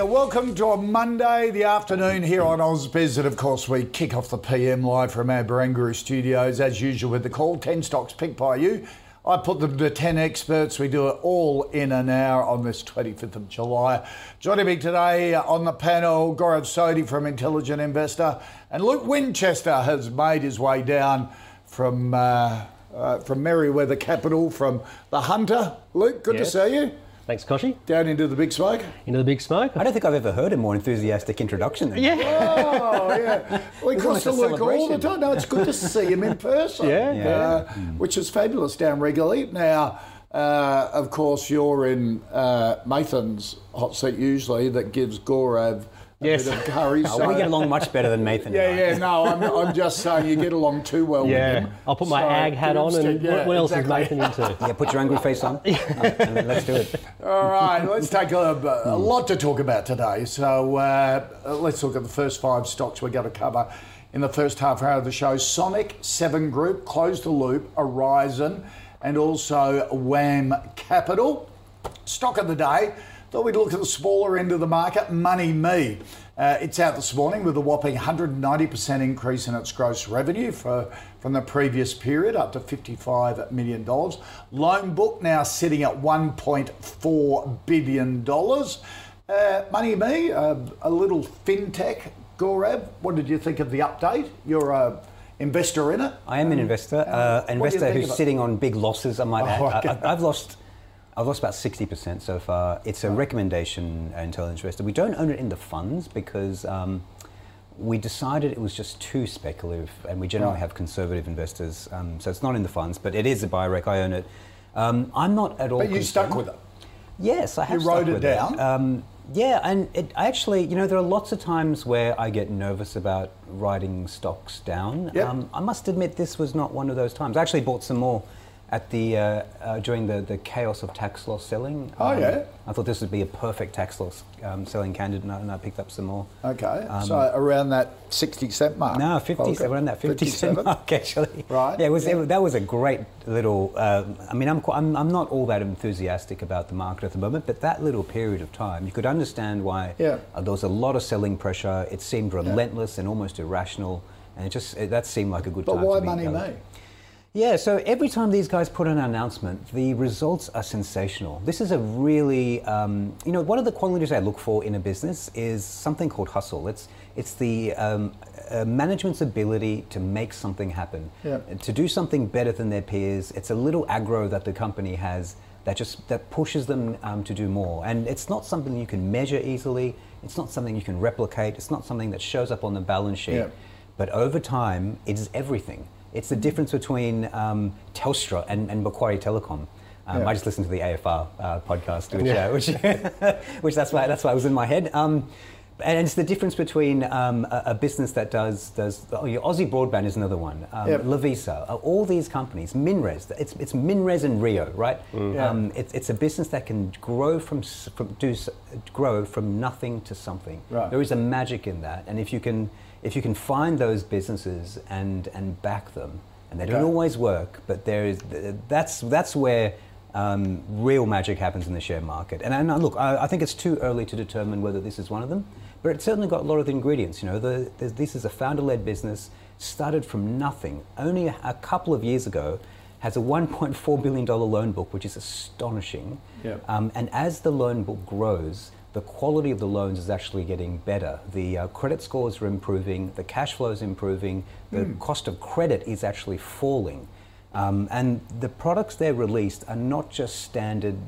Welcome to a Monday, the afternoon here on AusBiz, and of course we kick off the PM live from our Barangaroo studios as usual with the call, 10 stocks picked by you. I put them to 10 experts. We do it all in an hour on this 25th of July. Joining me today on the panel, Gaurav Sodhi from Intelligent Investor, and Luke Winchester has made his way down from Merriweather Capital, from The Hunter. Luke, good to see you. Thanks, Kaushy. Down into the big smoke. Into the big smoke. I don't think I've ever heard a more enthusiastic introduction than that. Yeah. Oh, yeah. We cross the Luke all the time. No, it's good to see him in person. Which is fabulous down regularly. Now, of course, you're in Nathan's hot seat usually that gives Gaurav a bit of curry. So we get along much better than Nathan. I'm just saying you get along too well with him. I'll put my ag hat on and what else is Nathan into? Yeah, put your angry face on. And then let's do it. All right, let's take a lot to talk about today. So let's look at the first five stocks we're going to cover in the first half hour of the show. Sonic, Seven Group, Close the Loop, Aurizon, and also WAM Capital. Stock of the day. Thought we'd look at the smaller end of the market, MoneyMe. It's out this morning with a whopping 190% increase in its gross revenue from the previous period, up to $55 million. Loan book now sitting at $1.4 billion. MoneyMe, a little fintech. Gaurav, what did you think of the update? You're a investor in it. I am an investor. An investor who's sitting on big losses, I might add. Okay. I've lost about 60% so far. It's a recommendation, Intelligent Investor. We don't own it in the funds because we decided it was just too speculative, and we generally have conservative investors, so it's not in the funds, but it is a buy rec. I own it. I'm not at all concerned. But you stuck with it? Yes, I have stuck with it. You wrote it down? There are lots of times where I get nervous about writing stocks down. Yep. I must admit this was not one of those times. I actually bought some more at the during the chaos of tax loss selling. I thought this would be a perfect tax loss selling candidate, and I picked up some more. Okay, so around that 60 cent mark. No, 50 cent. Around that 50 cent mark actually. Right. Yeah, that was a great little. I'm not all that enthusiastic about the market at the moment, but that little period of time, you could understand why. Yeah. There was a lot of selling pressure. It seemed relentless and almost irrational, and that seemed like a good time. But why MoneyMe? Yeah, so every time these guys put an announcement, the results are sensational. This is a really, one of the qualities I look for in a business is something called hustle. It's the management's ability to make something happen, to do something better than their peers. It's a little aggro that the company has that pushes them to do more. And it's not something you can measure easily. It's not something you can replicate. It's not something that shows up on the balance sheet. Yeah. But over time, it is everything. It's the difference between Telstra and Macquarie Telecom. I just listened to the AFR podcast, which that's why it was in my head. And it's the difference between a business that does your Aussie Broadband is another one. Lovisa, all these companies, Minres. It's Minres and Rio, right? Mm. Yeah. It's a business that can grow from nothing to something. Right. There is a magic in that, and if you can find those businesses and back them, and they don't always work, but that's where real magic happens in the share market. And look, I think it's too early to determine whether this is one of them, but it's certainly got a lot of the ingredients. This is a founder-led business, started from nothing, only a couple of years ago, has a $1.4 billion loan book, which is astonishing. Yep. And as the loan book grows, the quality of the loans is actually getting better. The credit scores are improving, the cash flow is improving, the cost of credit is actually falling. And the products they're released are not just standard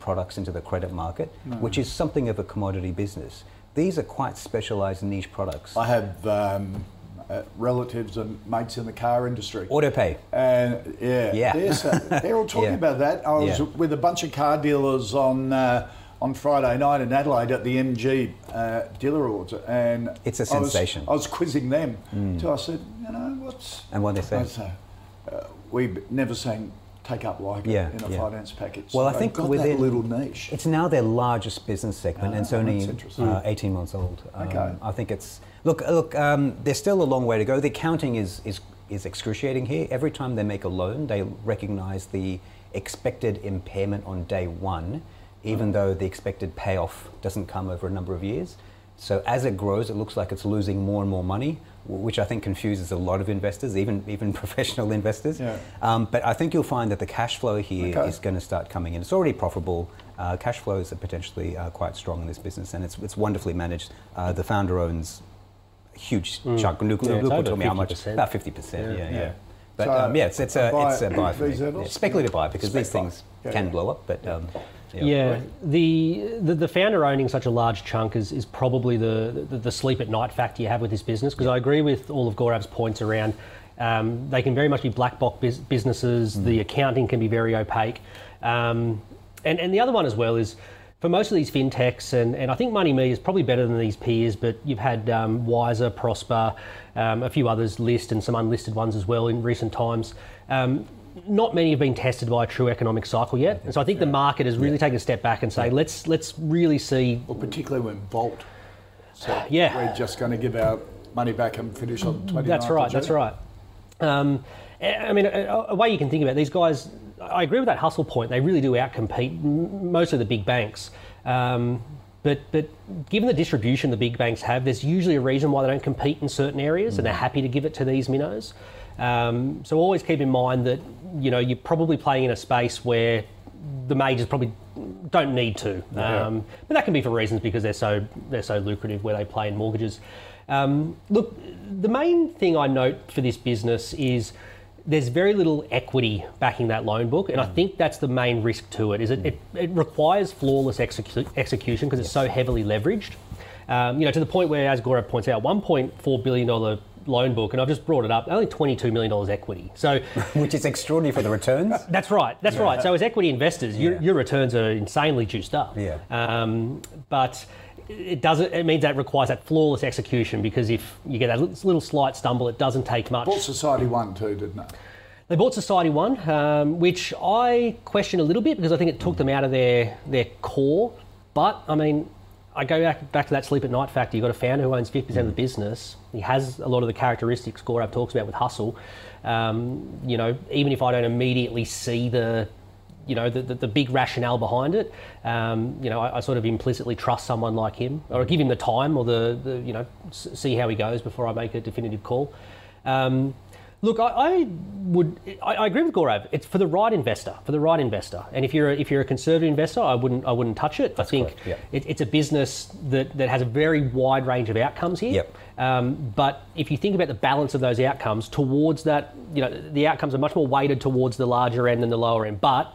products into the credit market, which is something of a commodity business. These are quite specialized niche products. I have relatives and mates in the car industry. Autopay. And yeah. They're all talking about that. I was with a bunch of car dealers on Friday night in Adelaide at the MG Dealer Awards, and it's a sensation. I was quizzing them, so I said, you know, what's and what they said. We've never seen take up like it in a finance package. Well, so I think within that little niche, it's now their largest business segment, and it's only 18 months old. Okay, I think it's there's still a long way to go. The accounting is excruciating here. Every time they make a loan, they recognise the expected impairment on day one, even though the expected payoff doesn't come over a number of years. So as it grows, it looks like it's losing more and more money, which I think confuses a lot of investors, even professional investors. Yeah. But I think you'll find that the cash flow here is going to start coming in. It's already profitable. Cash flows are potentially quite strong in this business, and it's wonderfully managed. The founder owns a huge chunk. Luke will tell me how much. About 50%. Yeah. But so it's a buy for me. Yeah, speculative buy, because these things can blow up, but. Yeah, the founder owning such a large chunk is probably the sleep at night factor you have with this business, because I agree with all of Gaurav's points around they can very much be black box businesses, the accounting can be very opaque. And the other one as well is, for most of these fintechs, and I think MoneyMe is probably better than these peers, but you've had Wiser, Prosper, a few others list, and some unlisted ones as well in recent times. Not many have been tested by a true economic cycle yet, and so I think the market has really taken a step back and say, let's really see. Well, particularly when Bolt said, we're just going to give our money back and finish on 29th. That's right. I mean, a way you can think about it, these guys, I agree with that hustle point. They really do outcompete most of the big banks. But given the distribution the big banks have, there's usually a reason why they don't compete in certain areas, and they're happy to give it to these minnows. So always keep in mind that, you know, you're probably playing in a space where the majors probably don't need to. But that can be for reasons because they're so lucrative where they play in mortgages. Look, the main thing I note for this business is there's very little equity backing that loan book, and I think that's the main risk to it. Is it requires flawless execution because it's so heavily leveraged. You know, to the point where, as Gaurav points out, $1.4 billion loan book, and I've just brought it up, only $22 million equity. So, which is extraordinary for the returns. That's right. So as equity investors, your returns are insanely juiced up. Yeah. But it doesn't. It means that requires that flawless execution, because if you get that little slight stumble, it doesn't take much. Bought Society One too, didn't they? They bought Society One, which I question a little bit, because I think it took them out of their core. But I mean, I go back to that sleep at night factor. You've got a founder who owns 50% of the business. He has a lot of the characteristics Gaurav talks about with hustle. You know, even if I don't immediately see the big rationale behind it, you know, I sort of implicitly trust someone like him, or I give him the time, or the you know, see how he goes before I make a definitive call. Look, I agree with Gaurav. It's for the right investor, And if you're a conservative investor, I wouldn't touch it. That's correct. Yeah. It's a business that has a very wide range of outcomes here. Yep. But if you think about the balance of those outcomes, towards that, you know, the outcomes are much more weighted towards the larger end than the lower end. But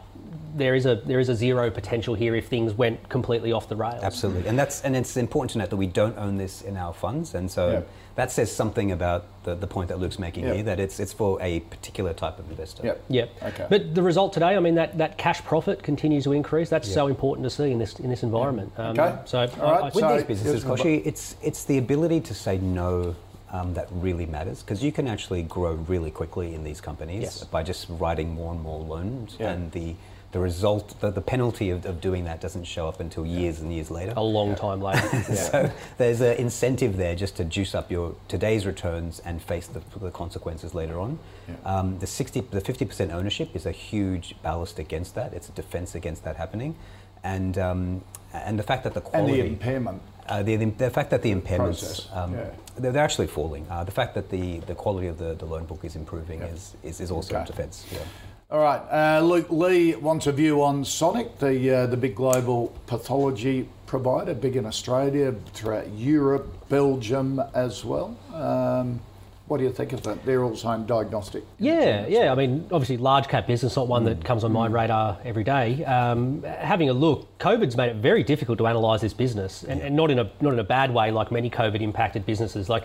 there is a zero potential here if things went completely off the rails. Absolutely, and it's important to note that we don't own this in our funds, and so that says something about the point that Luke's making here, that it's for a particular type of investor. Okay. But the result today, I mean, that cash profit continues to increase. That's so important to see in this environment. So these businesses, Kaushy, it's the ability to say no. That really matters, because you can actually grow really quickly in these companies by just writing more and more loans, and the result, the penalty of doing that doesn't show up until years and years later. A long time later. So there's an incentive there just to juice up your today's returns and face the consequences later on. The 50% ownership is a huge ballast against that. It's a defense against that happening, and the fact that the quality and the impairment. The fact that the impairments, they're actually falling. The fact that the quality of the loan book is improving is also a defence. Yeah. All right, Luke, Lee wants a view on Sonic, the big global pathology provider, big in Australia, throughout Europe, Belgium as well. What do you think of that? They're also home diagnostic. I mean, obviously large cap business, not one that comes on my radar every day. Having a look, COVID's made it very difficult to analyse this business, and not in a bad way, like many COVID impacted businesses. Like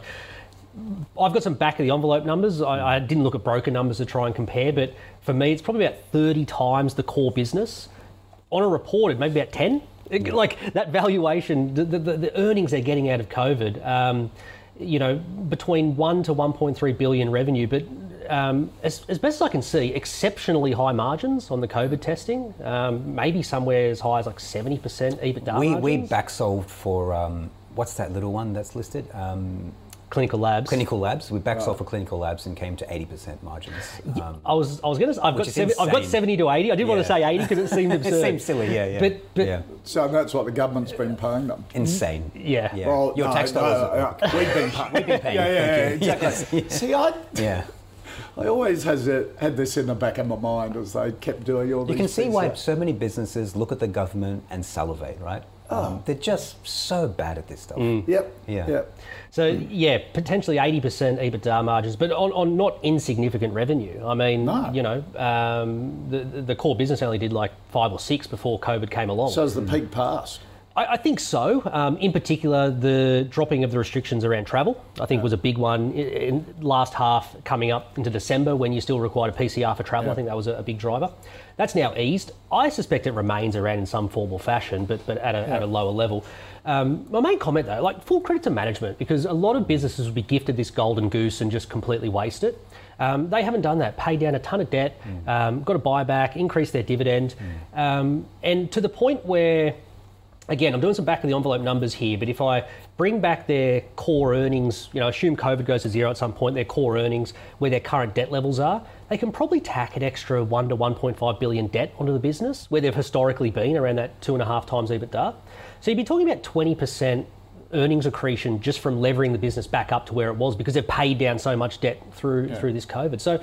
I've got some back of the envelope numbers. I didn't look at broker numbers to try and compare, but for me, it's probably about 30 times the core business. On a reported, maybe about 10. Yeah. Like that valuation, the earnings they're getting out of COVID, you know, between 1 to 1.3 billion revenue, but as best as I can see, exceptionally high margins on the COVID testing, maybe somewhere as high as like 70% EBITDA margins. We back sold for, what's that little one that's listed? Clinical labs. Clinical labs. We back sold for clinical labs and came to 80% margins. I was going to say, I've got 70 to 80. I didn't want to say 80 because it seemed absurd. It seemed silly, yeah. But so that's what the government's been paying them. Insane. Yeah. Well, your tax dollars. We've been paying. Exactly. Yes. See, I always had this in the back of my mind as they kept doing all these things. You can see why so many businesses look at the government and salivate, right? They're just so bad at this stuff. Yep. So, potentially 80% EBITDA margins, but on not insignificant revenue. I mean, you know, the core business only did like 5 or 6 before COVID came along. So has the peak passed? I think so. In particular, the dropping of the restrictions around travel, I think, was a big one in last half coming up into December when you still required a PCR for travel. I think that was a big driver. That's now eased. I suspect it remains around in some form or fashion, but at a lower level. My main comment though, like full credit to management, because a lot of businesses will be gifted this golden goose and just completely waste it. They haven't done that. Paid down a ton of debt, got a buyback, increased their dividend, and to the point where, again, I'm doing some back of the envelope numbers here, but if I bring back their core earnings, you know, assume COVID goes to zero at some point, their core earnings, where their current debt levels are, they can probably tack an extra 1 to 1.5 billion debt onto the business, where they've historically been around that 2.5 times EBITDA. So you'd be talking about 20% earnings accretion just from levering the business back up to where it was, because they've paid down so much debt through this COVID. So,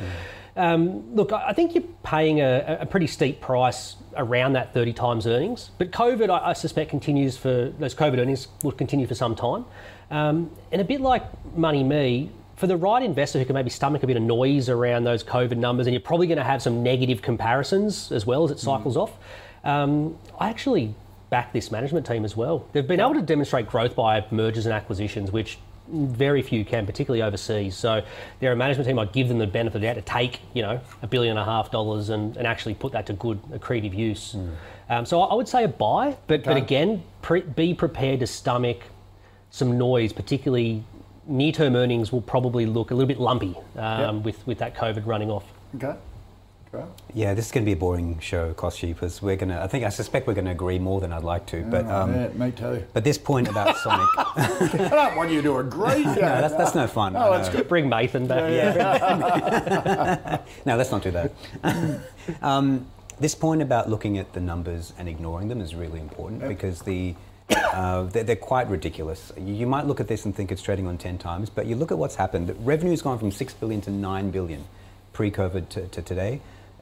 look, I think you're paying a pretty steep price around that 30 times earnings, but COVID, I suspect, those COVID earnings will continue for some time. And a bit like MoneyMe, for the right investor who can maybe stomach a bit of noise around those COVID numbers, and you're probably going to have some negative comparisons as well as it cycles off, I actually back this management team as well. They've been able to demonstrate growth by mergers and acquisitions, which very few can, particularly overseas. So they're a management team. I give them the benefit of the doubt to take, you know, $1.5 billion and actually put that to good accretive use. So I would say a buy, but again, be prepared to stomach some noise, particularly near-term earnings will probably look a little bit lumpy with that COVID running off. Okay. Yeah, this is going to be a boring show, Kaushy, because we're going to, I suspect we're going to agree more than I'd like to. But me too. But this point about Sonic, I don't want you to agree. No, that's no fun. Oh, it's good. Bring Nathan back. Yeah. No, let's not do that. This point about looking at the numbers and ignoring them is really important because they're quite ridiculous. You might look at this and think it's trading on 10 times, but you look at what's happened. The revenue's gone from 6 billion to 9 billion pre-COVID to today.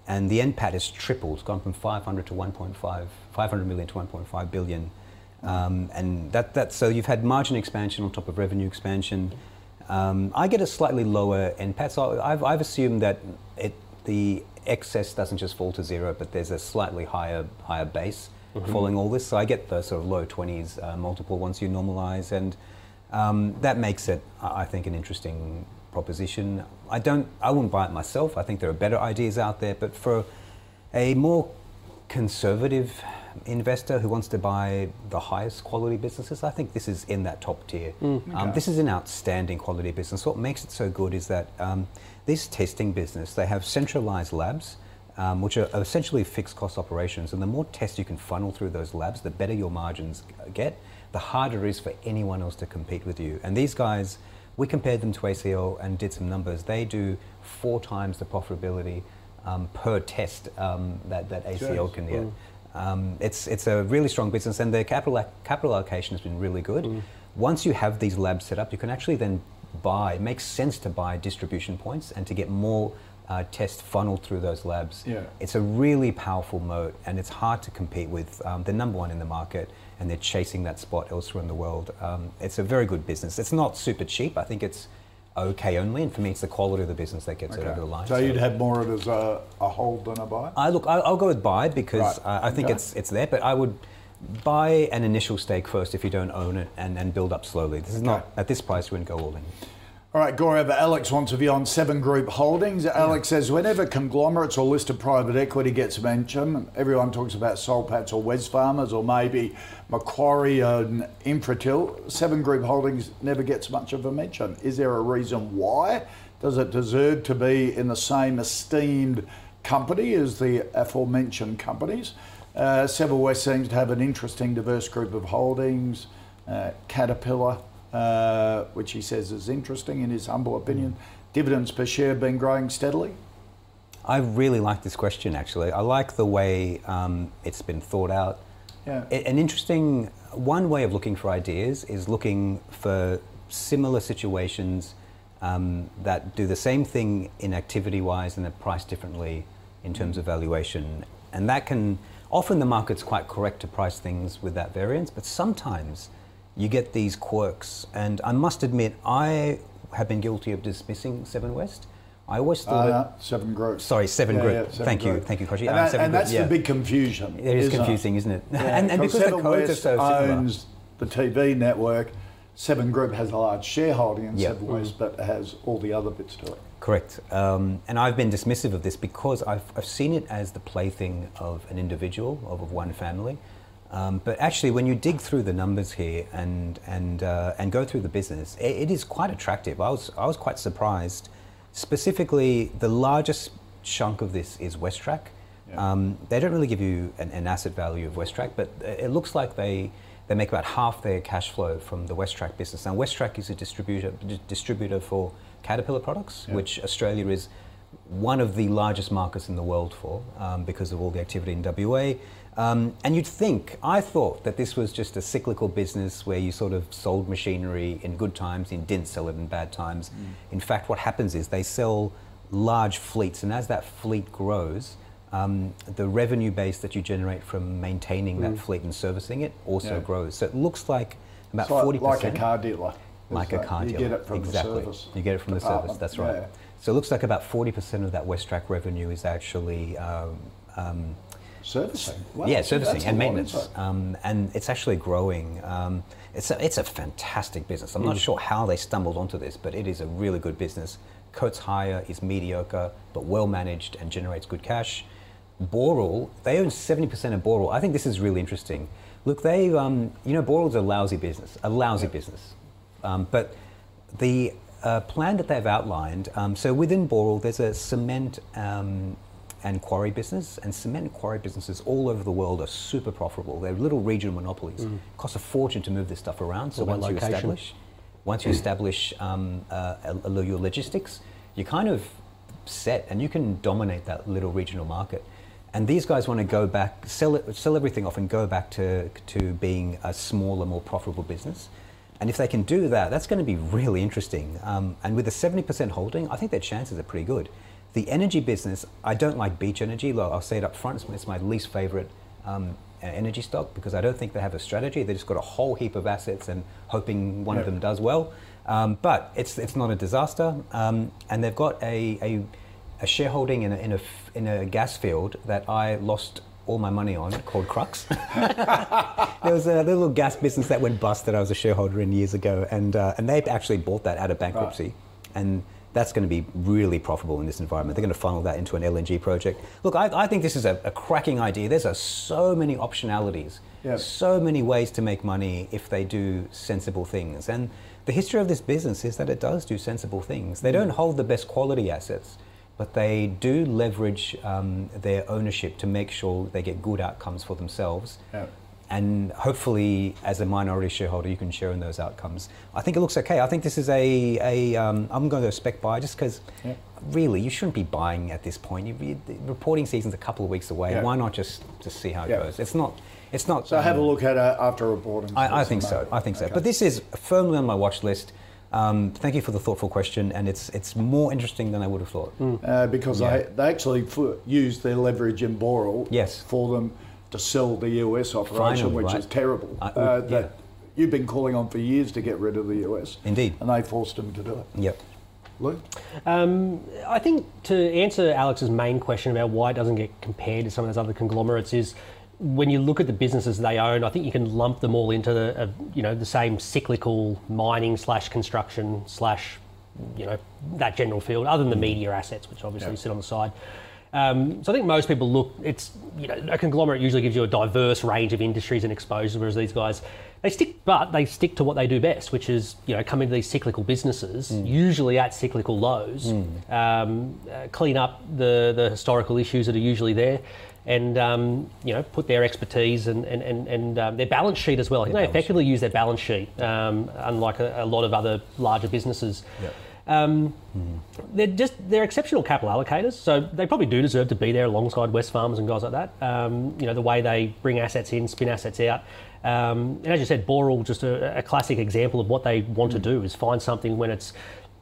And the NPAT has tripled. It's gone from 500 million to 1.5 billion. And so you've had margin expansion on top of revenue expansion. I get a slightly lower NPAT. So I've assumed that the excess doesn't just fall to zero, but there's a slightly higher base following all this. So I get the sort of low 20s multiple once you normalise. And that makes it, I think, an interesting proposition. I wouldn't buy it myself. I think there are better ideas out there, but for a more conservative investor who wants to buy the highest quality businesses, I think this is in that top tier. This is an outstanding quality business. What makes it so good is that this testing business, they have centralized labs, which are essentially fixed cost operations, and the more tests you can funnel through those labs, the better your margins get, the harder it is for anyone else to compete with you. And these guys, we compared them to ACL and did some numbers. They do 4 times the profitability per test that ACL can get. It's a really strong business, and their capital allocation has been really good. Once you have these labs set up, you can actually then buy. It makes sense to buy distribution points and to get more tests funneled through those labs. It's a really powerful moat, and it's hard to compete with. They're number one in the market, and they're chasing that spot elsewhere in the world. It's a very good business. It's not super cheap. I think it's okay only, and for me, it's the quality of the business that gets it over the line. So you'd have more of it as a hold than a buy? I'll go with buy because I think it's there, but I would buy an initial stake first if you don't own it and build up slowly. This is not, at this price, you wouldn't go all in. All right, Gaurav, Alex wants a view on Seven Group Holdings. Alex says, whenever conglomerates or listed private equity gets mentioned, everyone talks about Soul Patts or Wesfarmers or maybe Macquarie and Infratil. Seven Group Holdings never gets much of a mention. Is there a reason why? Does it deserve to be in the same esteemed company as the aforementioned companies? Seven West seems to have an interesting, diverse group of holdings. Caterpillar, which he says is interesting in his humble opinion. Dividends per share been growing steadily? I really like this question, actually. I like the way it's been thought out. Yeah. An interesting, one way of looking for ideas is looking for similar situations that do the same thing in activity-wise and that price differently in terms of valuation. And that can, often the market's quite correct to price things with that variance, but sometimes you get these quirks, and I must admit, I have been guilty of dismissing Seven West. I always thought Seven Group. Sorry, Seven Group. Yeah, thank you, Kaushy. And, that's the big confusion. It is confusing, isn't it? Yeah. and because Seven the codes West are so similar. Owns the TV network. Seven Group has a large shareholding in Seven West, but has all the other bits to it. Correct. And I've been dismissive of this because I've seen it as the plaything of an individual, of one family. But actually, when you dig through the numbers here and go through the business, it is quite attractive. I was quite surprised. Specifically, the largest chunk of this is Westrac. Yeah. They don't really give you an asset value of Westrac, but it looks like they make about half their cash flow from the Westrac business. Now, Westrac is a distributor for Caterpillar products, which Australia is one of the largest markets in the world for, because of all the activity in WA. And you'd think, I thought that this was just a cyclical business where you sort of sold machinery in good times and didn't sell it in bad times. In fact, what happens is they sell large fleets, and as that fleet grows, the revenue base that you generate from maintaining that fleet and servicing it also grows. So it looks like about 40%. Like a car dealer. Like a car dealer. You get it from the service. You get it from the service, that's right. Yeah. So it looks like about 40% of that Westrac revenue is actually servicing. Wow. Yeah, servicing and maintenance, and it's actually growing. It's a fantastic business. I'm not sure how they stumbled onto this, but it is a really good business. Coats higher, is mediocre, but well managed and generates good cash. Boral, they own 70% of Boral. I think this is really interesting. Look, they, Boral's a lousy business, but the plan that they've outlined, so within Boral there's a cement and quarry business, and cement and quarry businesses all over the world are super profitable. They're little regional monopolies. It costs a fortune to move this stuff around, so once you establish your logistics, you're kind of set and you can dominate that little regional market. And these guys want to go back, sell everything off and go back to being a smaller, more profitable business. And if they can do that, that's going to be really interesting. And with a 70% holding, I think their chances are pretty good. The energy business, I don't like Beach Energy. I'll say it up front, it's my least favorite energy stock because I don't think they have a strategy. They just got a whole heap of assets and hoping one of them does well. But it's not a disaster. And they've got a shareholding in a gas field that I lost all my money on, called Crux. There was a little gas business that went bust that I was a shareholder in years ago, and they actually bought that out of bankruptcy. Right. And that's going to be really profitable in this environment. They're going to funnel that into an LNG project. Look, I think this is a cracking idea. There's so many optionalities, so many ways to make money if they do sensible things. And the history of this business is that it does do sensible things. They don't hold the best quality assets, but they do leverage their ownership to make sure they get good outcomes for themselves. Yeah. And hopefully, as a minority shareholder, you can share in those outcomes. I think it looks okay. I think this is I'm going to go spec buy just because, really, you shouldn't be buying at this point. The reporting season's a couple of weeks away. Yeah. Why not just see how it goes? It's not. So have a look at it after reporting. I think so. But this is firmly on my watch list. Thank you for the thoughtful question, and it's more interesting than I would have thought. Because they actually used their leverage in Boral for them to sell the US operation, which is terrible. That you've been calling on for years to get rid of the US. Indeed. And they forced them to do it. Yep. Luke? I think to answer Alex's main question about why it doesn't get compared to some of those other conglomerates is, when you look at the businesses they own, I think you can lump them all into the same cyclical mining /construction you know, that general field, other than the media assets, which obviously sit on the side. So I think most people look, it's, you know, a conglomerate usually gives you a diverse range of industries and exposures, whereas these guys, they stick to what they do best, which is, you know, come into these cyclical businesses, usually at cyclical lows, clean up the historical issues that are usually there, and, you know, put their expertise and their balance sheet as well. I think they effectively use their balance sheet, unlike a lot of other larger businesses. Yep. They're exceptional capital allocators, so they probably do deserve to be there alongside Wesfarmers and guys like that. You know, the way they bring assets in, spin assets out, and as you said, Boral, just a classic example of what they want to do is find something when it's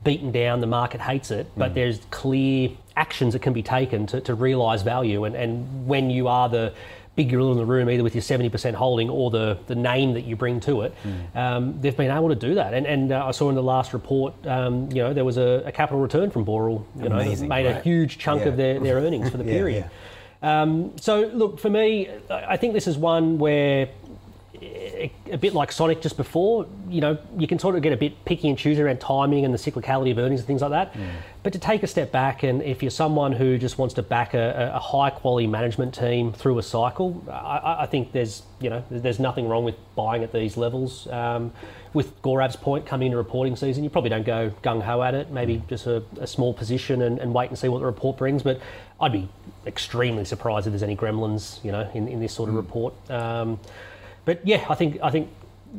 beaten down, the market hates it, but there's clear actions that can be taken to realise value, and when you are the big gorilla in the room, either with your 70% holding or the name that you bring to it, they've been able to do that. And I saw in the last report, you know, there was a capital return from Boral, you Amazing, know, made right? a huge chunk of their earnings for the period. Yeah. So look, for me, I think this is one where, a bit like Sonic just before, you know, you can sort of get a bit picky and choosy around timing and the cyclicality of earnings and things like that. But to take a step back, and if you're someone who just wants to back a high quality management team through a cycle, I think there's, you know, there's nothing wrong with buying at these levels. With Gaurav's point, coming into reporting season, you probably don't go gung-ho at it, maybe just a small position and wait and see what the report brings, but I'd be extremely surprised if there's any gremlins, you know, in this sort of report. But yeah, I think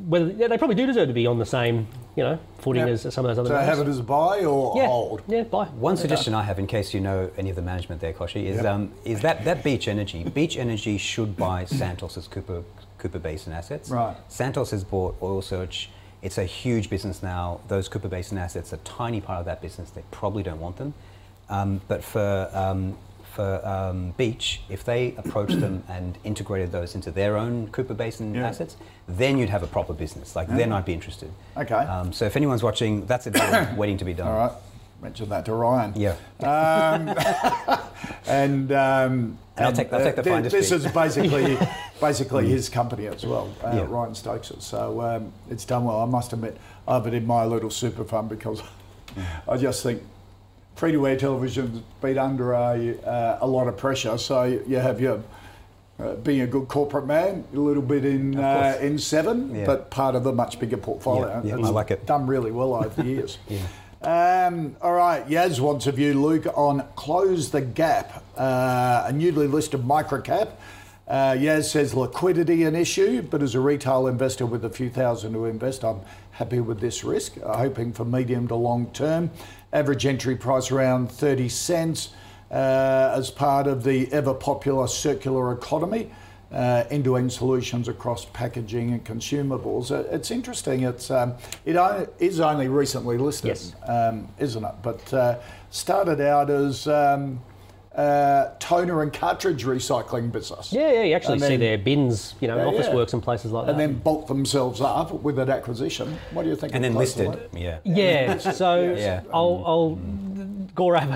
whether they probably do deserve to be on the same, you know, footing as some of those other. So have it as buy or hold. Yeah, buy. One suggestion I have, in case you know any of the management there, Kaushy, is is that Beach Energy. Beach Energy should buy Santos's Cooper Basin assets. Right. Santos has bought Oil Search. It's a huge business now. Those Cooper Basin assets are a tiny part of that business. They probably don't want them. But for Beach, if they approached them and integrated those into their own Cooper Basin assets, then you'd have a proper business. Like, then I'd be interested. Okay. So if anyone's watching, that's it, waiting to be done. All right. Mention that to Ryan. Yeah. And I'll take the finder's fee. This is basically his company as well, Ryan Stokes's. So it's done well. I must admit, I have it in my little super fund because I just think free-to-air television's been under a lot of pressure, so you have your being a good corporate man, a little bit in Seven, but part of a much bigger portfolio. Yeah, I like it. Done really well over the years. All right, Yaz wants a view, Luke, on Close the Gap, a newly listed microcap. Yaz says liquidity an issue, but as a retail investor with a few thousand to invest, I'm happy with this risk, hoping for medium to long term. Average entry price around 30 cents as part of the ever popular circular economy, end-to-end solutions across packaging and consumables. It's interesting, it is only recently listed, isn't it? But started out as toner and cartridge recycling business. Yeah, you actually see their bins, you know, Office Works and places like that. And then bulk themselves up with an acquisition. What do you think? And then listed, I'll Gaurav,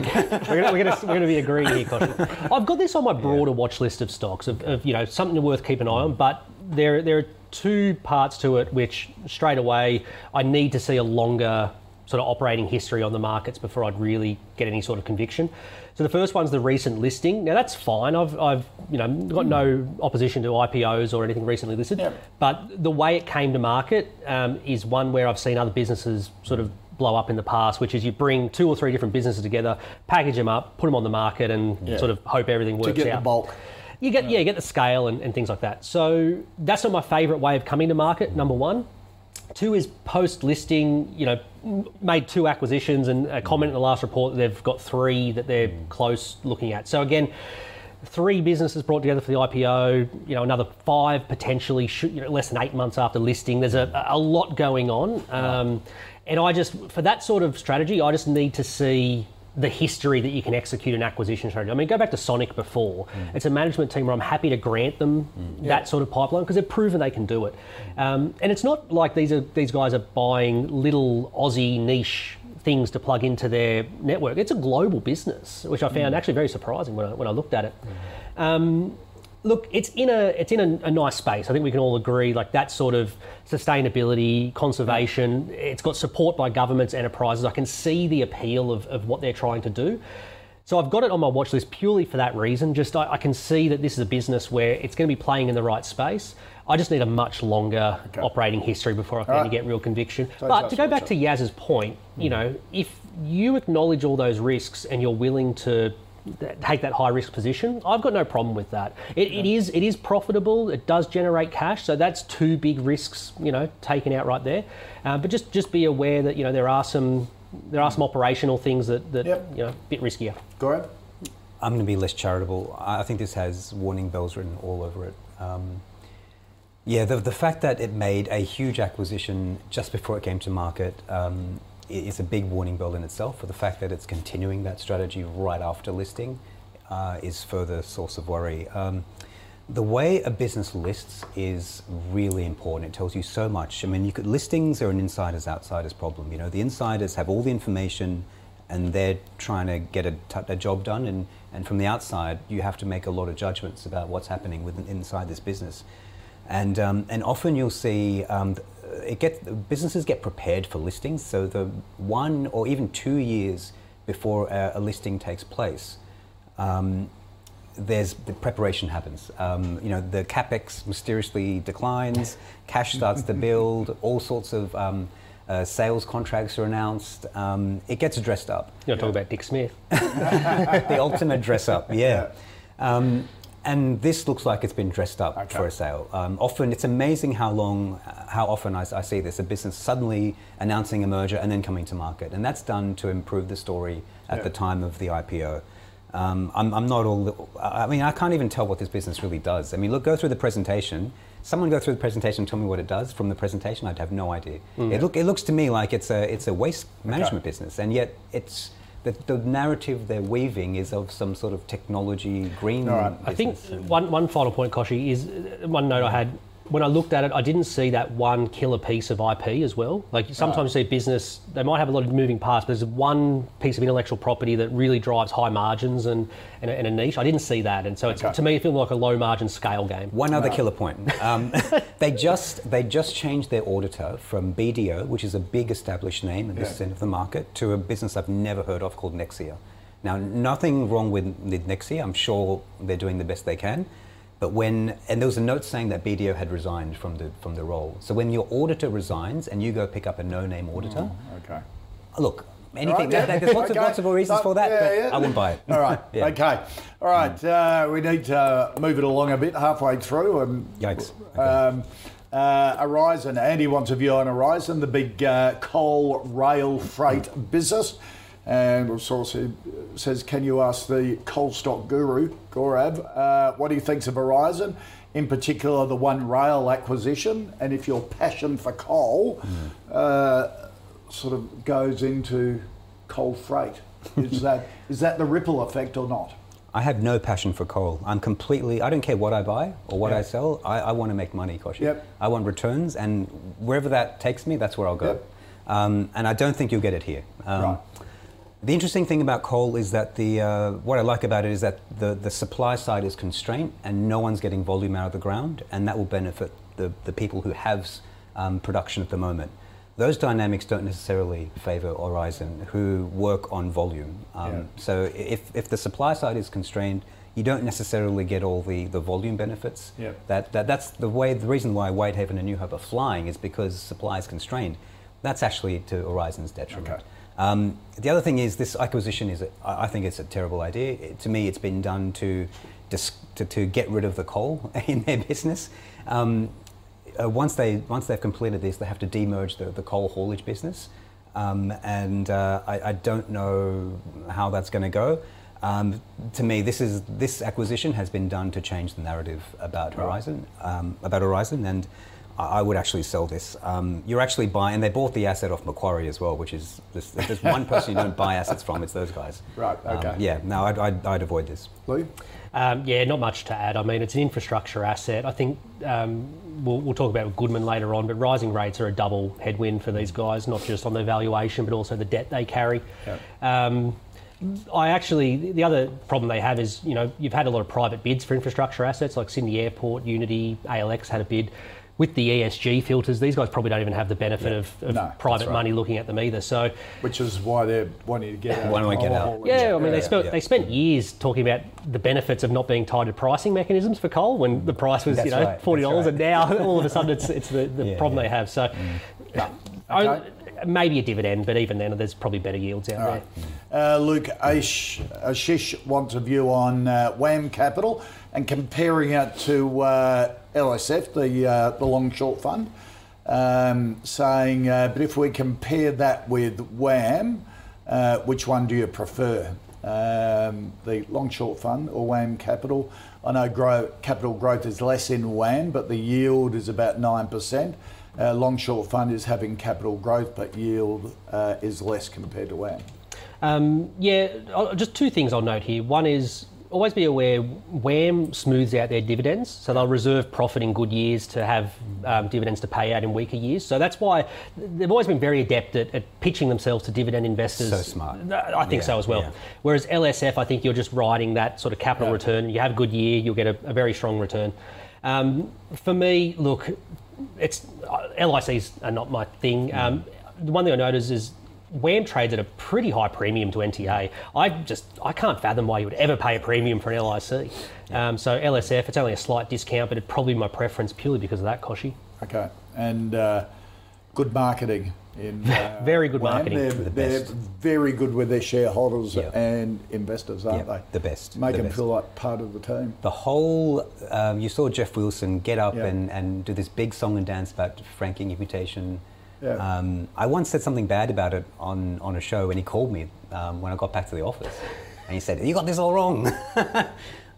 we're going to be agreeing here, Kaushy. I've got this on my broader watch list of stocks, of you know, something worth keeping an eye on, but there are two parts to it which straight away I need to see a longer sort of operating history on the markets before I'd really get any sort of conviction. So the first one's the recent listing. Now that's fine. I've you know, got no opposition to IPOs or anything recently listed. Yep. But the way it came to market is one where I've seen other businesses sort of blow up in the past, which is you bring two or three different businesses together, package them up, put them on the market, and sort of hope everything works out. To get the bulk. You get the scale and things like that. So that's not my favourite way of coming to market. Number one. Two is post-listing, you know, made two acquisitions and a comment in the last report that they've got three that they're close looking at. So again, three businesses brought together for the IPO, you know, another five potentially, you know, less than 8 months after listing. There's a lot going on. And I just, for that sort of strategy, I just need to see the history that you can execute an acquisition strategy. I mean, go back to Sonic before. It's a management team where I'm happy to grant them that sort of pipeline because they've proven they can do it. And it's not like these guys are buying little Aussie niche things to plug into their network. It's a global business, which I found actually very surprising when I looked at it. Look, it's in a nice space. I think we can all agree, like, that sort of sustainability, conservation, it's got support by governments, enterprises. I can see the appeal of what they're trying to do. So I've got it on my watch list purely for that reason. Just I can see that this is a business where it's going to be playing in the right space. I just need a much longer operating history before I can get real conviction. So but to go back to Yaz's point, you know, if you acknowledge all those risks and you're willing to take that high risk position, I've got no problem with that. It is profitable, it does generate cash, so that's two big risks, you know, taken out right there. But just be aware that, you know, there are some operational things that you know, a bit riskier. Gaurav? I'm going to be less charitable. I think this has warning bells written all over it. Yeah, the fact that it made a huge acquisition just before it came to market, it's a big warning bell in itself. For the fact that it's continuing that strategy right after listing is further source of worry. The way a business lists is really important. It tells you so much. I mean, listings are an insiders outsiders problem. You know, the insiders have all the information and they're trying to get a job done, and from the outside you have to make a lot of judgments about what's happening inside this business. And often you'll see businesses get prepared for listings, so the 1 or even 2 years before a listing takes place, the preparation happens. You know, the capex mysteriously declines, cash starts to build, all sorts of sales contracts are announced. It gets dressed up. You're talking about Dick Smith, the ultimate dress up. Yeah. And this looks like it's been dressed up for a sale. Often, it's amazing how often I see this, a business suddenly announcing a merger and then coming to market. And that's done to improve the story at the time of the IPO. I can't even tell what this business really does. I mean, look, go through the presentation. Someone go through the presentation and tell me what it does. From the presentation, I'd have no idea. It looks to me like it's a waste management business, and yet it's... The narrative they're weaving is of some sort of technology green. I think one final point, Kaushy, is one note I had. When I looked at it, I didn't see that one killer piece of IP as well. Like, you sometimes see business, they might have a lot of moving parts, but there's one piece of intellectual property that really drives high margins and a niche. I didn't see that, and so to me it feels like a low margin scale game. One other killer point. They just changed their auditor from BDO, which is a big established name in this end of the market, to a business I've never heard of called Nexia. Now, nothing wrong with Nexia. I'm sure they're doing the best they can. But there was a note saying that BDO had resigned from the role. So when your auditor resigns and you go pick up a no-name auditor, look, anything. There's lots of reasons for that, but I wouldn't buy it. All right, we need to move it along a bit halfway through. Yikes. Aurizon, Andy wants a view on Aurizon, the big coal rail freight business. And also says, can you ask the coal stock guru, Gaurav, what he thinks of Aurizon, in particular the One Rail acquisition, and if your passion for coal sort of goes into coal freight. Is that the ripple effect or not? I have no passion for coal. I don't care what I buy or what I sell. I want to make money, Kaushy. Yep. I want returns, and wherever that takes me, that's where I'll go. Yep. And I don't think you'll get it here. Right. The interesting thing about coal is that what I like about it is that the supply side is constrained and no one's getting volume out of the ground, and that will benefit the people who have production at the moment. Those dynamics don't necessarily favour Aurizon, who work on volume. So if the supply side is constrained, you don't necessarily get all the volume benefits. Yep. That's the reason why Whitehaven and New Hope are flying is because supply is constrained. That's actually to Aurizon's detriment. Okay. The other thing is this acquisition I think it's a terrible idea. To me, it's been done to get rid of the coal in their business. Once they've completed this, they have to demerge the coal haulage business. I don't know how that's going to go. To me, this acquisition has been done to change the narrative about Aurizon, and I would actually sell this. You're actually buying, and they bought the asset off Macquarie as well, which is there's one person you don't buy assets from, it's those guys. Right, okay. I'd avoid this. Lou? Not much to add. I mean, it's an infrastructure asset. I think we'll talk about Goodman later on, but rising rates are a double headwind for these guys, not just on their valuation, but also the debt they carry. Yep. I actually, the other problem they have is, you've had a lot of private bids for infrastructure assets like Sydney Airport, Unity, ALX had a bid. With the ESG filters, these guys probably don't even have the benefit of private money looking at them either. So, which is why they're wanting to get out. Yeah, I mean, they spent years talking about the benefits of not being tied to pricing mechanisms for coal when the price was, $40, and now all of a sudden it's the problem they have. So, maybe a dividend, but even then, there's probably better yields out there. Luke, Ashish wants a view on WAM Capital and comparing it to LSF, the long short fund, saying, but if we compare that with WAM, which one do you prefer? The long short fund or WAM Capital? I know capital growth is less in WAM, but the yield is about 9%. Long short fund is having capital growth, but yield is less compared to WAM. Just two things I'll note here. One is always be aware WAM smooths out their dividends, so they'll reserve profit in good years to have dividends to pay out in weaker years. So that's why they've always been very adept at pitching themselves to dividend investors. So smart. I think so as well. Yeah. Whereas LSF, I think you're just riding that sort of capital return. You have a good year, you'll get a very strong return. For me, look, LICs are not my thing. The one thing I noticed is WAM trades at a pretty high premium to NTA. I can't fathom why you would ever pay a premium for an LIC. So LSF, it's only a slight discount, but it'd probably be my preference purely because of that, Kaushy. Okay, and good marketing. Very good marketing. They're very good with their shareholders and investors, aren't they? The best. Make them feel like part of the team. The whole, you saw Jeff Wilson get up and do this big song and dance about franking imputation. Yeah. I once said something bad about it on a show and he called me when I got back to the office and he said, "You got this all wrong."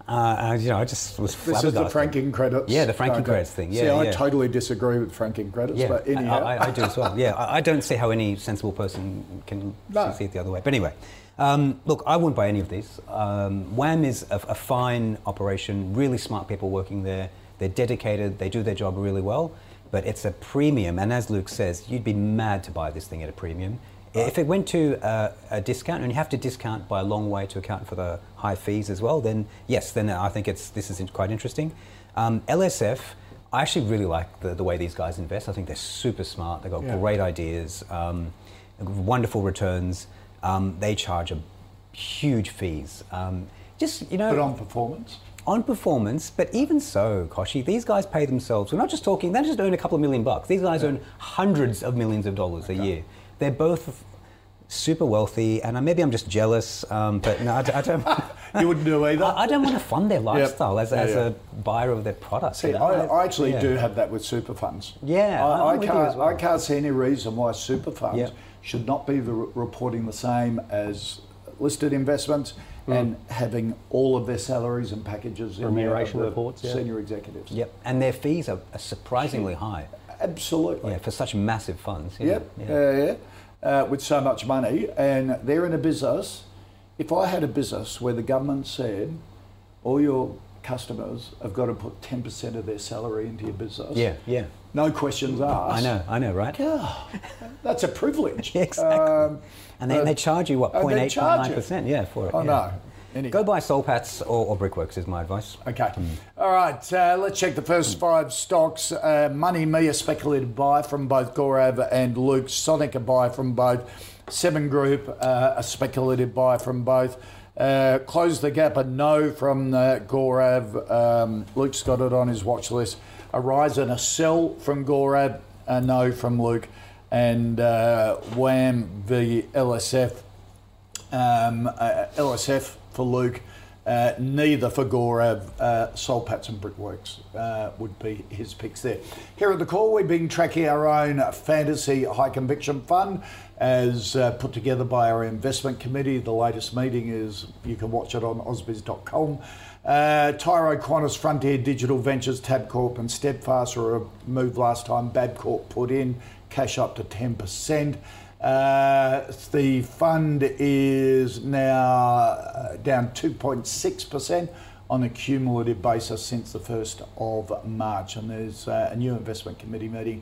I just was flabbergasted. This is the franking credits. Yeah, the franking credits thing. Yeah, I totally disagree with franking credits, but anyhow. I do as well. Yeah, I don't see how any sensible person can see it the other way. But anyway, look, I wouldn't buy any of these. WAM is a fine operation, really smart people working there. They're dedicated, they do their job really well, but it's a premium. And as Luke says, you'd be mad to buy this thing at a premium. If it went to a discount, and you have to discount by a long way to account for the high fees as well, then yes, then I think this is quite interesting. LSF, I actually really like the way these guys invest. I think they're super smart. They've got great ideas, wonderful returns. They charge huge fees. But on performance? On performance, but even so, Kaushy, these guys pay themselves. We're not just talking, they just earn a couple of $1 million. These guys earn hundreds of millions of dollars a year. They're both super wealthy, and maybe I'm just jealous, but no, I don't... You wouldn't do either? I don't want to fund their lifestyle as a buyer of their products. See, I actually do have that with super funds. Yeah, I can't see any reason why super funds should not be reporting the same as listed investments and having all of their salaries and packages in remuneration reports, senior executives. Yep, and their fees are surprisingly high. Absolutely. Yeah, for such massive funds. With so much money, and they're in a business. If I had a business where the government said, all your customers have got to put 10% of their salary into your business. No questions asked. I know, right? God, that's a privilege. Exactly. And then they charge you, what, 0.8, 0.9%? Yeah, for it. I know. Anyway. Go buy Soul Patts or Brickworks is my advice. Okay. All right, let's check the first five stocks. MoneyMe, a speculative buy from both Gaurav and Luke. Sonic, a buy from both. Seven Group, a speculative buy from both. Close the Gap, a no from Gaurav. Luke's got it on his watch list. Aurizon, a sell from Gaurav, a no from Luke. And WAM v LSF. LSF for Luke, neither for Gaurav. Soul Patts and Brickworks would be his picks there. Here at the call, we've been tracking our own fantasy high conviction fund as put together by our investment committee. The latest meeting is, you can watch it on ausbiz.com. Tyro, Qantas, Frontier Digital Ventures, Tabcorp and Steadfast were removed last time. Babcorp put in, cash up to 10%. The fund is now down 2.6% on a cumulative basis since the 1st of March, and there's a new investment committee meeting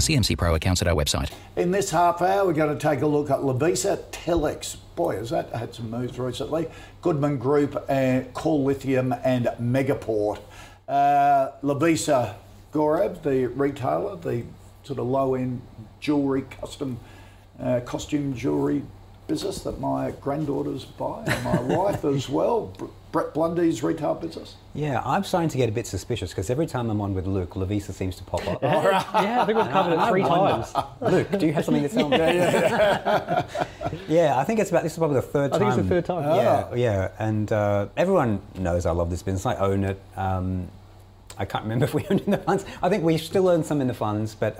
CMC Pro accounts at our website. In this half hour, we're going to take a look at Lovisa, Telix. Boy, has that had some moves recently. Goodman Group, Core Lithium and Megaport. Lovisa, Gaurav, the retailer, the sort of low-end jewellery, custom costume jewellery business that my granddaughters buy and my wife as well. Brett Blundy's retail business? Yeah, I'm starting to get a bit suspicious because every time I'm on with Luke, Lovisa seems to pop up. Yeah, I think we've covered it 3 times. Luke, do you have something to tell me? Yeah, I think it's about, this is probably the third time. I think it's the third time. Yeah, and everyone knows I love this business. I own it. I can't remember if we owned it in the funds. I think we still own some in the funds, but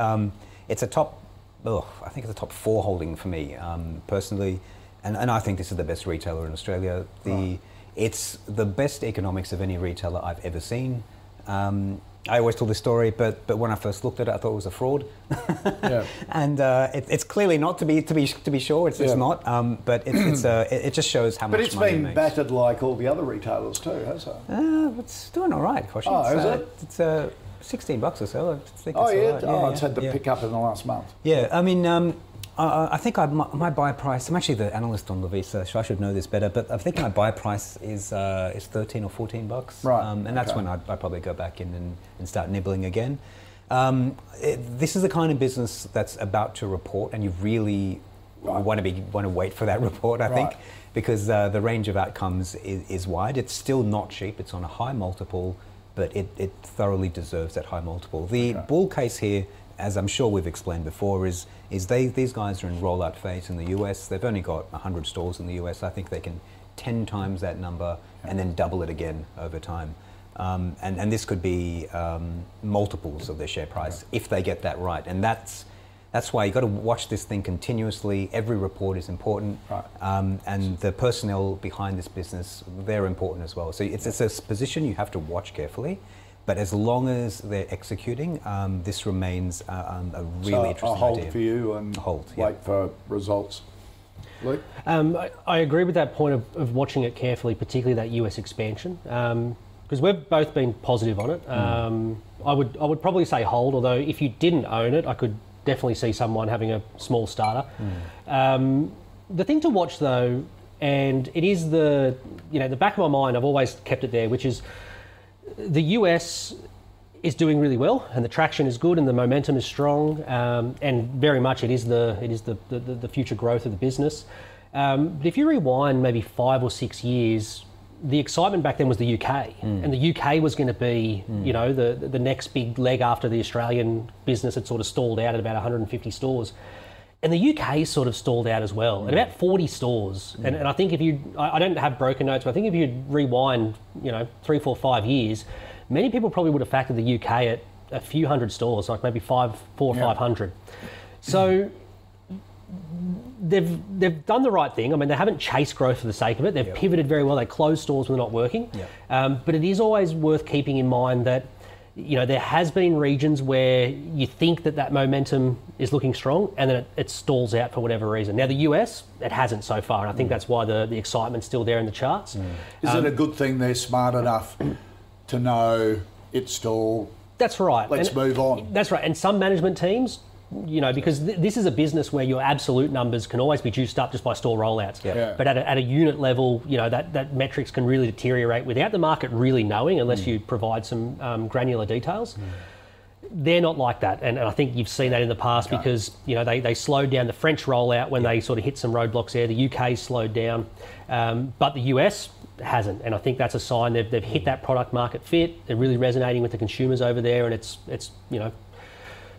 it's a top, I think it's a top 4 holding for me personally. And I think this is the best retailer in Australia. It's the best economics of any retailer I've ever seen. I always tell this story, but when I first looked at it, I thought it was a fraud. And it's clearly not, to be sure, it's not. But it just shows how much money it makes. But it's been battered like all the other retailers too, hasn't it? It's doing all right, Kaushy. Oh, is it? It's $16 or so. I think it's all right. It's had the pick up in the last month. Yeah, I mean. I think my buy price, I'm actually the analyst on Lovisa, so I should know this better, but I think my buy price is $13 or $14. Right. And that's when I probably go back in and start nibbling again. This is the kind of business that's about to report, and you really want to wait for that report, I think, because the range of outcomes is wide. It's still not cheap, it's on a high multiple, but it thoroughly deserves that high multiple. The bull case here, as I'm sure we've explained before, is these guys are in rollout phase in the US. They've only got 100 stores in the US. I think they can 10 times that number and then double it again over time. And this could be multiples of their share price if they get that right. And that's why you've got to watch this thing continuously. Every report is important. And the personnel behind this business, they're important as well. So it's a position you have to watch carefully. But as long as they're executing, this remains a really interesting idea. For you and wait for results. Luke? I agree with that point of watching it carefully, particularly that US expansion, because we've both been positive on it. I would probably say hold, although if you didn't own it, I could definitely see someone having a small starter. The thing to watch though, and it is the back of my mind, I've always kept it there, which is, the US is doing really well, and the traction is good, and the momentum is strong, and very much it is the future growth of the business. But if you rewind maybe 5 or 6 years, the excitement back then was the UK, and the UK was going to be the next big leg after the Australian business had sort of stalled out at about 150 stores. And the UK sort of stalled out as well, at about 40 stores. And I think if you, I don't have broker notes, but I think if you rewind, 3, 4, 5 years, many people probably would have factored the UK at a few hundred stores, like maybe 500. So they've done the right thing. I mean, they haven't chased growth for the sake of it. They've pivoted very well. They closed stores when they're not working. But it is always worth keeping in mind that there has been regions where you think that momentum is looking strong and then it stalls out for whatever reason. Now, the US, it hasn't so far, and I think that's why the excitement's still there in the charts. Is it a good thing they're smart enough to know it's stalled? That's right. Let's move on. That's right. And some management teams, because this is a business where your absolute numbers can always be juiced up just by store rollouts. But at a unit level, that metrics can really deteriorate without the market really knowing, unless you provide some granular details. They're not like that, and I think you've seen that in the past because they slowed down the French rollout when they sort of hit some roadblocks there. The UK slowed down, but the US hasn't, and I think that's a sign they've hit that product market fit. They're really resonating with the consumers over there, and it's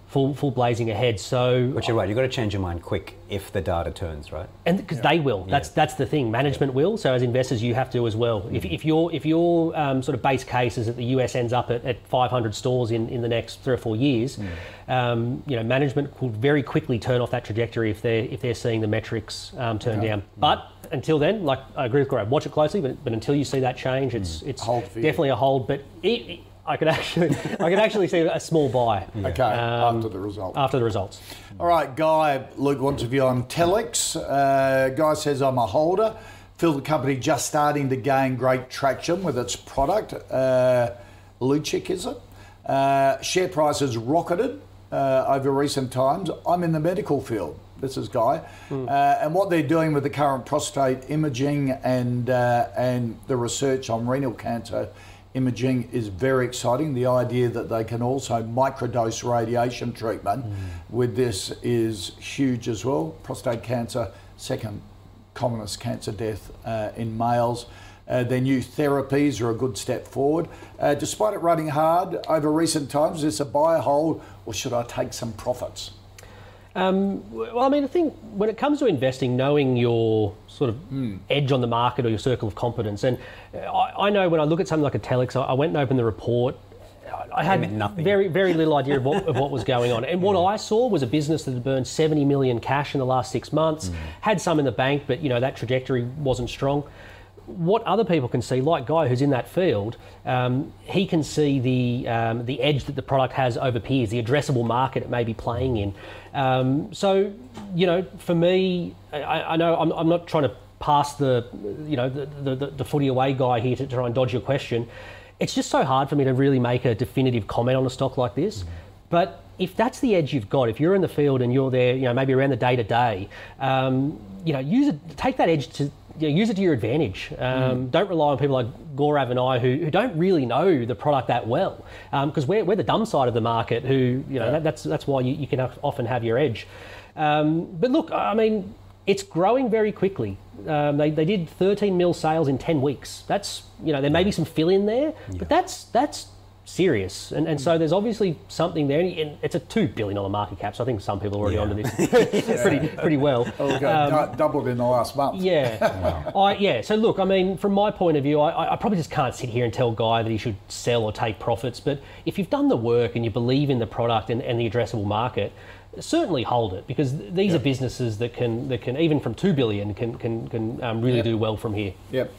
full blazing ahead. So, but you're right, you've got to change your mind quick if the data turns, right? And because they will. That's the thing. Management will. So as investors, you have to as well. Mm-hmm. If your sort of base case is that the US ends up at 500 stores in the next 3 or 4 years, you know, management could very quickly turn off that trajectory if they're seeing the metrics turn down. But until then, like I agree with Gaurav, watch it closely. But until you see that change, it's definitely a hold. But I could actually see a small buy. Yeah. Okay, after the results. All right, Guy, Luke wants a view on Telix. Guy says, I'm a holder. Feel the company just starting to gain great traction with its product. Luchik, is it? Share price has rocketed over recent times. I'm in the medical field. This is Guy. And what they're doing with the current prostate imaging and the research on renal cancer imaging is very exciting. The idea that they can also microdose radiation treatment with this is huge as well. Prostate cancer, second commonest cancer death in males. Their new therapies are a good step forward. Despite it running hard over recent times, is this a buy, hold, or should I take some profits? Well, I mean, I think when it comes to investing, knowing your sort of edge on the market or your circle of competence, and I know when I look at something like a Telix, I went and opened the report, I had nothing. Very, very little idea of what was going on. And what I saw was a business that had burned 70 million cash in the last 6 months, had some in the bank, but, you know, that trajectory wasn't strong. What other people can see, like Guy, who's in that field, he can see the edge that the product has over peers, the addressable market it may be playing in. So, you know, for me, I know I'm not trying to pass the footy away guy here to try and dodge your question. It's just so hard for me to really make a definitive comment on a stock like this. But if that's the edge you've got, if you're in the field and you're there, you know, maybe around the day to day, you know, use it, take that edge to. You know, use it to your advantage. Don't rely on people like Gaurav and I who don't really know the product that well, because we're the dumb side of the market who, you know, that's why you can often have your edge. But look, I mean, it's growing very quickly. They did 13 mil sales in 10 weeks. That's, you know, there may be some fill in there, but that's serious. And so there's obviously something there, and it's a $2 billion market cap, so I think some people are already onto this pretty well. Okay. Doubled in the last month. Yeah. So look, I mean, from my point of view, I probably just can't sit here and tell Guy that he should sell or take profits, but if you've done the work and you believe in the product and the addressable market, certainly hold it, because these are businesses that can even from $2 billion can really do well from here. Yep.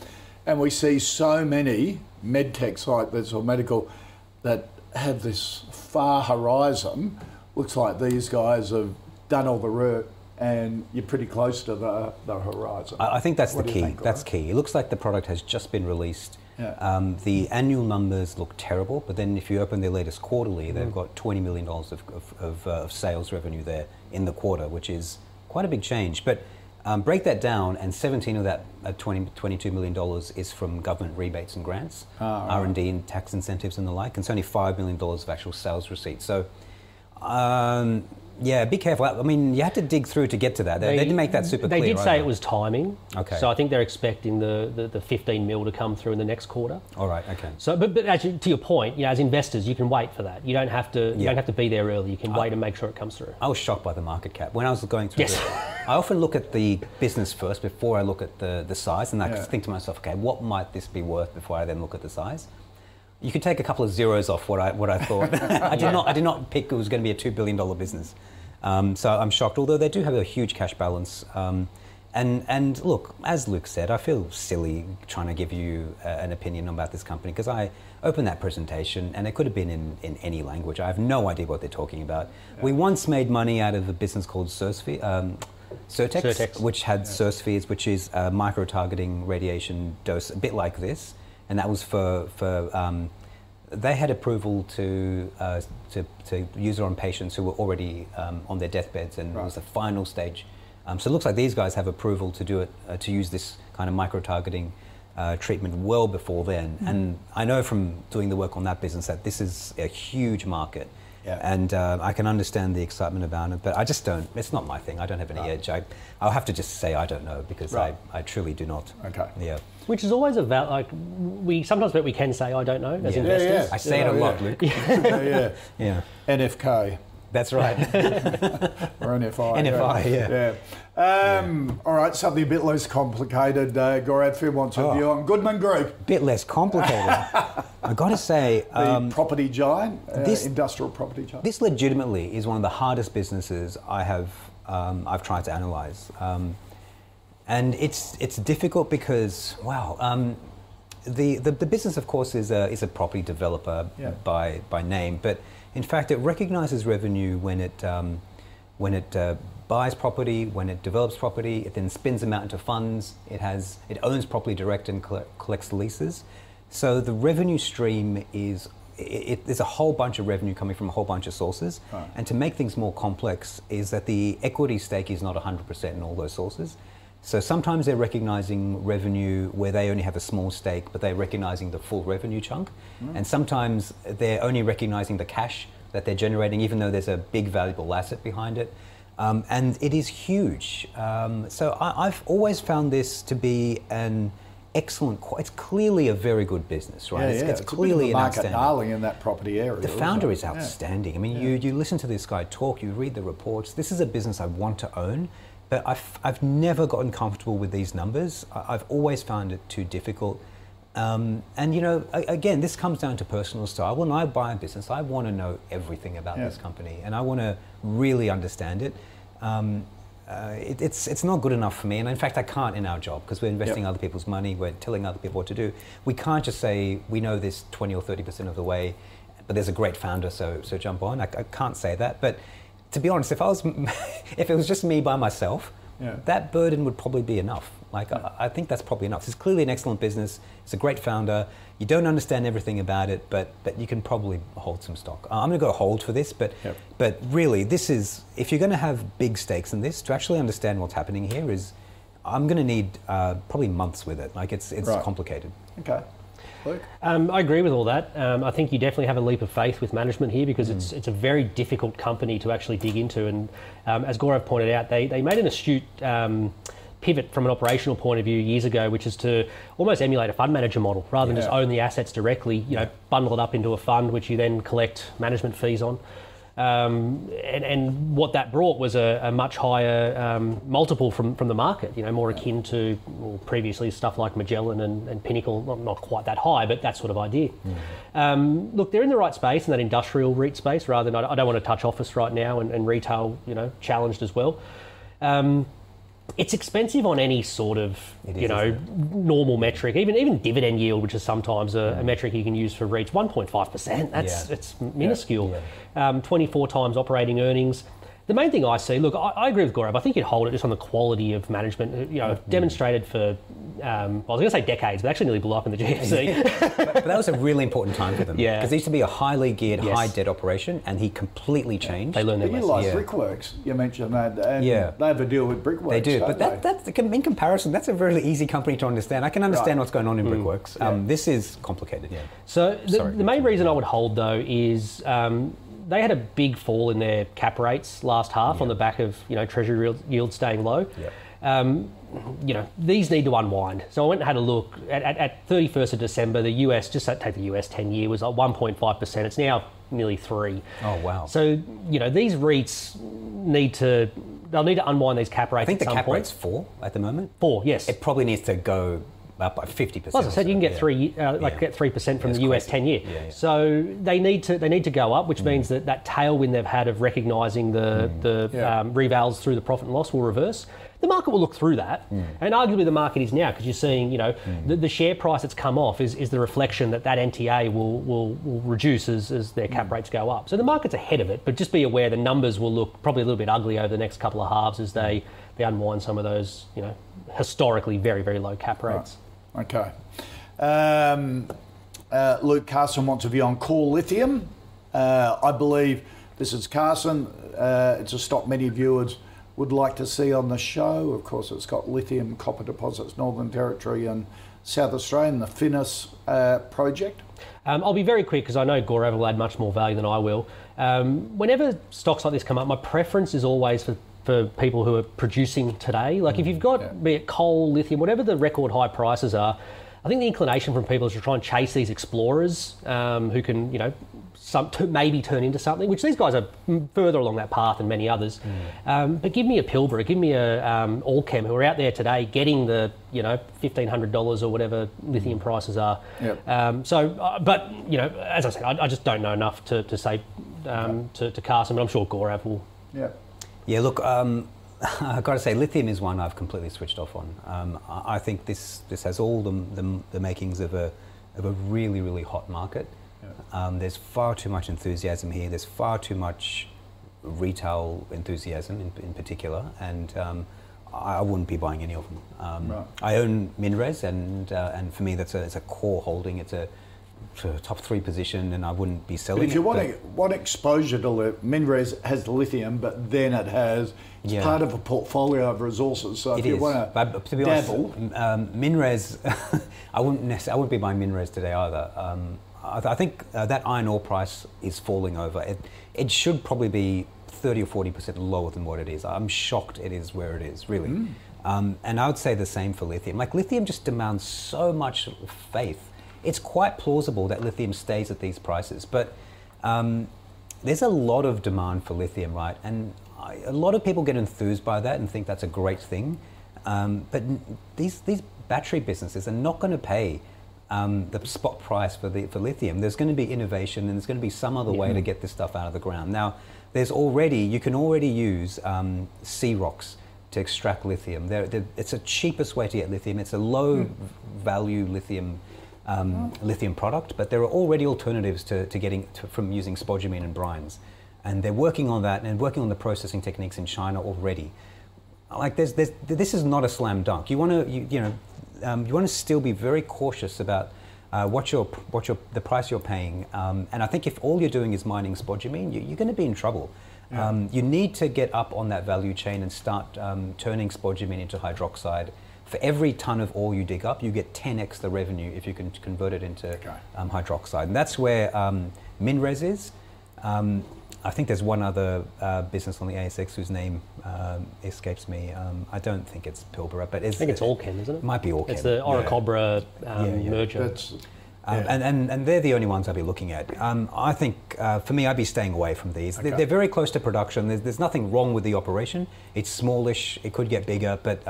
And we see so many med techs like this or medical that have this far horizon. Looks like these guys have done all the work and you're pretty close to the horizon. I think that's the key. That's key. It looks like the product has just been released. Yeah. The annual numbers look terrible, but then if you open their latest quarterly, they've got $20 million of sales revenue there in the quarter, which is quite a big change. But break that down, and 17 of that $22 million is from government rebates and grants, R&D and tax incentives and the like, and it's only $5 million of actual sales receipts. So, be careful. I mean, you had to dig through to get to that. They didn't make that super clear. They did say it was timing. Okay. So I think they're expecting the 15 mil to come through in the next quarter. All right, okay. So, but actually, to your point, you know, as investors, you can wait for that. You don't have to be there early. You can wait and make sure it comes through. I was shocked by the market cap. When I was going through I often look at the business first before I look at the size, and I could think to myself, okay, what might this be worth before I then look at the size? You could take a couple of zeros off what I thought. I did not pick it was going to be a $2 billion business. So I'm shocked, although they do have a huge cash balance. And look, as Luke said, I feel silly trying to give you an opinion about this company, because I opened that presentation and it could have been in any language. I have no idea what they're talking about. Yeah. We once made money out of a business called Certex, which had SIRS fees, which is micro-targeting radiation dose, a bit like this. And that was for they had approval to use it on patients who were already on their deathbeds, and it was the final stage. So it looks like these guys have approval to do it, to use this kind of micro-targeting treatment well before then. And I know from doing the work on that business that this is a huge market. Yeah. And I can understand the excitement about it, but I just don't, it's not my thing. I don't have any edge. I'll have to just say I don't know, because I truly do not. Okay. Yeah. Which is always we can say I don't know as investors. I say it a lot, Luke. NFK. That's right. Or NFI. NFI, yeah. All right, something a bit less complicated. Gaurav, if you want to view on Goodman Group. Bit less complicated. I've got to say... the property giant, industrial property giant. This legitimately is one of the hardest businesses I have, I've tried to analyse. And it's difficult because, wow, the business, of course, is a property developer by name, but in fact, it recognises revenue when it buys property, when it develops property, it then spins them out into funds. It owns property direct and collects leases. So the revenue stream is there's a whole bunch of revenue coming from a whole bunch of sources. Right. And to make things more complex is that the equity stake is not 100% in all those sources. So sometimes they're recognising revenue where they only have a small stake, but they're recognising the full revenue chunk. Mm. And sometimes they're only recognising the cash that they're generating, even though there's a big valuable asset behind it. And it is huge. So I've always found this to be an excellent, it's clearly a very good business, right? Yeah, it's clearly an outstanding. Market darling in that property area. The founder is outstanding. Yeah. I mean, you listen to this guy talk, you read the reports. This is a business I want to own. But I've never gotten comfortable with these numbers. I've always found it too difficult. And you know, again, this comes down to personal style. When I buy a business, I want to know everything about this company, and I want to really understand it. It's not good enough for me, and in fact, I can't in our job because we're investing other people's money. We're telling other people what to do. We can't just say we know this 20 or 30% of the way, but there's a great founder, so jump on. I can't say that, but. To be honest, if it was just me by myself, that burden would probably be enough. Like, I think that's probably enough. It's clearly an excellent business. It's a great founder. You don't understand everything about it, but you can probably hold some stock. I'm going to go hold for this, but really, this is, if you're going to have big stakes in this, to actually understand what's happening here is, I'm going to need probably months with it. Like, it's right. complicated. Okay. Luke? I agree with all that. I think you definitely have a leap of faith with management here because it's a very difficult company to actually dig into. And as Gaurav pointed out, they made an astute pivot from an operational point of view years ago, which is to almost emulate a fund manager model rather than just own the assets directly, you know, bundle it up into a fund, which you then collect management fees on. And what that brought was a much higher multiple from the market, you know, more akin to previously stuff like Magellan and Pinnacle, not quite that high, but that sort of idea. Mm-hmm. Look, they're in the right space, in that industrial REIT space, rather than, I don't want to touch office right now, and retail, you know, challenged as well. It's expensive on any sort of, you know, normal metric, even dividend yield, which is sometimes a metric you can use for REITs. 1.5%, it's minuscule. Yeah. Yeah. 24 times operating earnings. The main thing I see, look, I agree with Gaurav. I think you'd hold it just on the quality of management. You know, demonstrated for, I was going to say decades, but actually nearly blew up in the GFC. But that was a really important time for them. Yeah. Because it used to be a highly geared, high debt operation, and he completely changed. They learned their lesson. You like Brickworks, you mentioned that. And they have a deal with Brickworks. They do, but that's, in comparison, that's a really easy company to understand. I can understand what's going on in Brickworks. Yeah. This is complicated. Yeah. So the main reason I would hold, though, is... they had a big fall in their cap rates last half on the back of, you know, treasury yield staying low. Yep. You know, these need to unwind. So I went and had a look at 31st of December. The US, just take the US 10-year, was like 1.5%. It's now nearly 3%. Oh wow! So you know, these REITs need to unwind these cap rates. I think the cap rate's 4 at the moment. 4, yes. It probably needs to go up by 50%. Well, as I said, you can get 3% from the US 10-year. Yeah, yeah. So they need to go up, which means that tailwind they've had of recognising the revals through the profit and loss will reverse. The market will look through that, and arguably the market is now, because you're seeing, you know, the share price that's come off is the reflection that NTA will reduce as their cap rates go up. So the market's ahead of it, but just be aware the numbers will look probably a little bit ugly over the next couple of halves as they unwind some of those, you know, historically very, very low cap rates. Right. Okay. Luke, Carson wants a view on Core Lithium. I believe this is Carson. It's a stock many viewers would like to see on the show. Of course, it's got lithium, copper deposits, Northern Territory and South Australia, and the Finniss project. I'll be very quick because I know Gaurav will add much more value than I will. Whenever stocks like this come up, my preference is always for people who are producing today. Like if you've got, be it coal, lithium, whatever the record high prices are, I think the inclination from people is to try and chase these explorers who can, you know, maybe turn into something, which these guys are further along that path than many others. Mm. But give me a Pilbara, give me a Allchem, who are out there today getting the, you know, $1,500 or whatever lithium prices are. Yep. But, you know, as I said, I just don't know enough to say, to cast them, but I'm sure Gaurav will. Yeah. Yeah, look, I've got to say, lithium is one I've completely switched off on. I think this has all the makings of a really, really hot market. Yeah. There's far too much enthusiasm here. There's far too much retail enthusiasm in particular, and I wouldn't be buying any of them. Right. I own Minres, and for me that's it's a core holding. It's a top three position, and I wouldn't be selling it. If you want exposure to Minres has lithium, but then it has part of a portfolio of resources. So if you want to be dabble, honest, Minres, I wouldn't be buying Minres today either. I think that iron ore price is falling over. It should probably be 30 or 40% lower than what it is. I'm shocked it is where it is, really. Mm. And I would say the same for lithium. Like, lithium just demands so much faith. It's quite plausible that lithium stays at these prices, but there's a lot of demand for lithium, right? And a lot of people get enthused by that and think that's a great thing. But these battery businesses are not going to pay the spot price for lithium. There's going to be innovation, and there's going to be some other way to get this stuff out of the ground. Now, you can already use sea rocks to extract lithium. It's the cheapest way to get lithium. It's a low value lithium product, but there are already alternatives from using spodumene and brines, and they're working on that and working on the processing techniques in China already. Like, this is not a slam dunk. You want to you want to still be very cautious about the price you're paying. And I think if all you're doing is mining spodumene, you're going to be in trouble. Yeah. You need to get up on that value chain and start turning spodumene into hydroxide. For every ton of ore you dig up, you get 10x the revenue if you can convert it into hydroxide. And that's where Minres is. I think there's one other business on the ASX whose name escapes me. I don't think it's Pilbara, but I think it's Allchem, isn't it? Might be Allchem. It's the Orocobra merger. And they're the only ones I'd be looking at. I think, for me, I'd be staying away from these. Okay. They're very close to production. There's nothing wrong with the operation. It's smallish. It could get bigger, but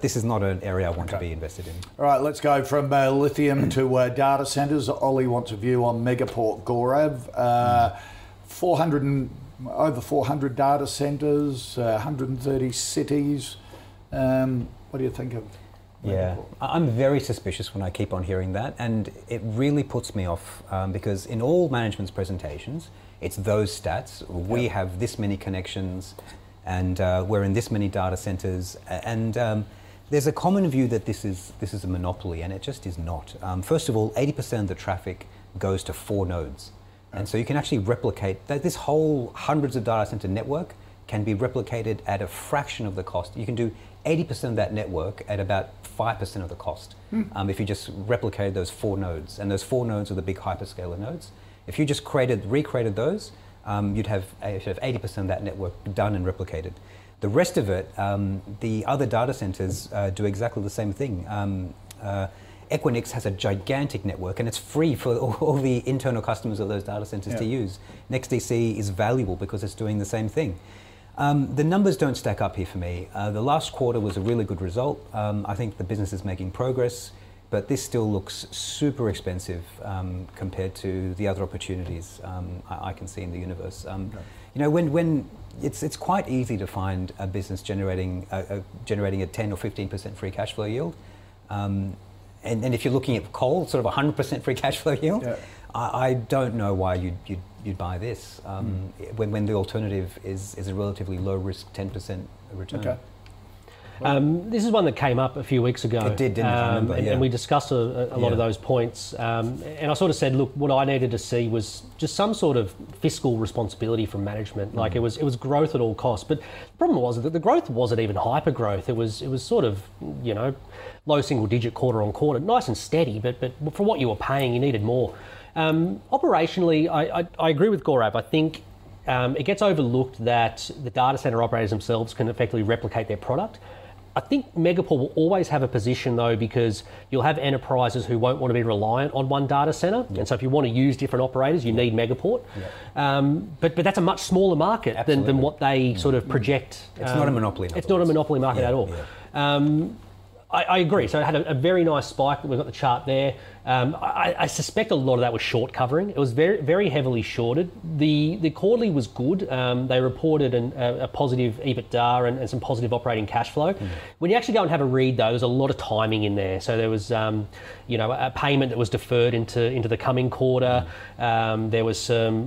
this is not an area I want to be invested in. All right, let's go from lithium to data centres. Ollie wants a view on Megaport, Gaurav. 400 data centres, 130 cities. What do you think of Megaport? Yeah, I'm very suspicious when I keep on hearing that, and it really puts me off because in all management's presentations, it's those stats. We have this many connections, and we're in this many data centers, and there's a common view that this is a monopoly, and it just is not. First of all, 80% of the traffic goes to 4 nodes, and so you can actually replicate that. This whole hundreds of data center network can be replicated at a fraction of the cost. You can do 80% of that network at about 5% of the cost if you just replicated those 4 nodes, and those 4 nodes are the big hyperscaler nodes. If you just recreated those, you'd have 80% of that network done and replicated. The rest of it, the other data centers do exactly the same thing. Equinix has a gigantic network, and it's free for all the internal customers of those data centers to use. NextDC is valuable because it's doing the same thing. The numbers don't stack up here for me. The last quarter was a really good result. I think the business is making progress, but this still looks super expensive compared to the other opportunities I can see in the universe. You know, when it's quite easy to find a business generating a 10 or 15% free cash flow yield, and if you're looking at coal, sort of 100% free cash flow yield, I don't know why you'd buy this when the alternative is a relatively low risk 10% return. Okay. This is one that came up a few weeks ago. It did, didn't it? I remember, and we discussed a lot of those points. And I sort of said, look, what I needed to see was just some sort of fiscal responsibility from management. Like, it was growth at all costs. But the problem was that the growth wasn't even hyper growth. It was sort of, you know, low single digit quarter on quarter, nice and steady. But for what you were paying, you needed more. Operationally, I agree with Gaurav. I think it gets overlooked that the data center operators themselves can effectively replicate their product. I think Megaport will always have a position though, because you'll have enterprises who won't want to be reliant on one data centre. Yep. And so if you want to use different operators, you need Megaport. Yep. But that's a much smaller market than what they sort of project. It's not a monopoly. It's not a monopoly market at all. Yeah. I agree. So it had a very nice spike. We've got the chart there. I suspect a lot of that was short covering. It was very, very heavily shorted. The quarterly was good. They reported a positive EBITDA and some positive operating cash flow. Mm. When you actually go and have a read, though, there's a lot of timing in there. So there was, a payment that was deferred into the coming quarter. Mm. There was some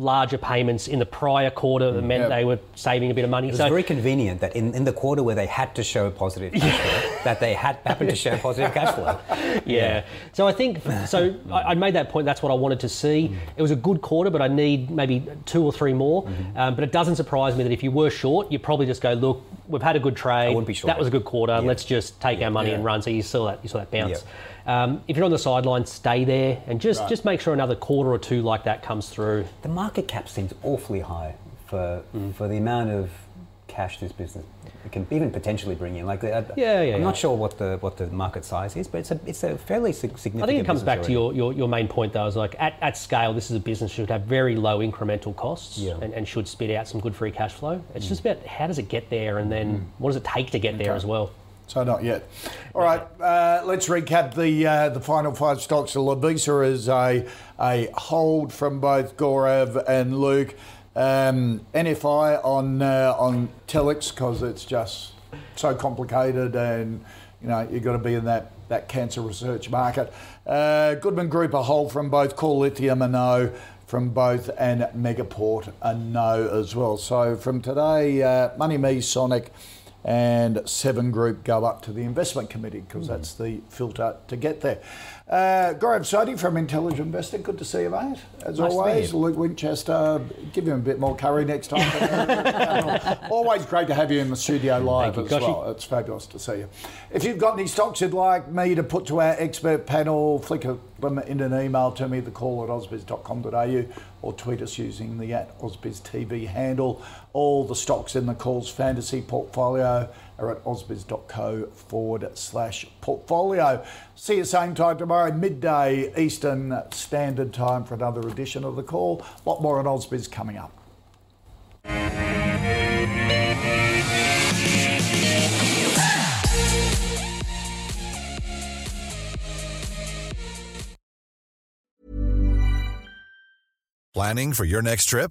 larger payments in the prior quarter that meant they were saving a bit of money. It was very convenient that in the quarter where they had to show positive cash flow, that they happened to show positive cash flow. Yeah. So I think, I made that point, that's what I wanted to see. Mm. It was a good quarter, but I need maybe 2 or 3 more. Mm-hmm. But it doesn't surprise me that if you were short, you'd probably just go, look, we've had a good trade. I wouldn't be short. That was a good quarter. Yeah. Let's just take our money and run. So you saw that bounce. Yeah. If you're on the sidelines, stay there and just make sure another quarter or two like that comes through. The market cap seems awfully high for the amount of cash this business can even potentially bring in. I'm not sure what the market size is, but it's a fairly significant. I think it comes back to your main point though, is at scale, this is a business should have very low incremental costs and should spit out some good free cash flow. It's just about how does it get there, and then what does it take to get there as well. So not yet. All right, let's recap the final 5 stocks. Lovisa is a hold from both Gaurav and Luke. NFI on Telix because it's just so complicated, and you've got to be in that cancer research market. Goodman Group a hold from both, Core Lithium a no from both, and Megaport a no as well. So from today, MoneyMe, Sonic and Seven Group go up to the investment committee because that's the filter to get there. Gaurav Sodhi from Intelligent Investor, good to see you, mate. As always, Luke Winchester, give him a bit more curry next time. Always great to have you in the studio live as well. It's fabulous to see you. If you've got any stocks you'd like me to put to our expert panel, flick them in an email to me, thecall@ausbiz.com.au, or tweet us using the @AusbizTV handle. All the stocks in the call's fantasy portfolio are at ausbiz.co/portfolio. See you same time tomorrow, midday Eastern Standard Time, for another edition of The Call. A lot more on AusBiz coming up. Planning for your next trip?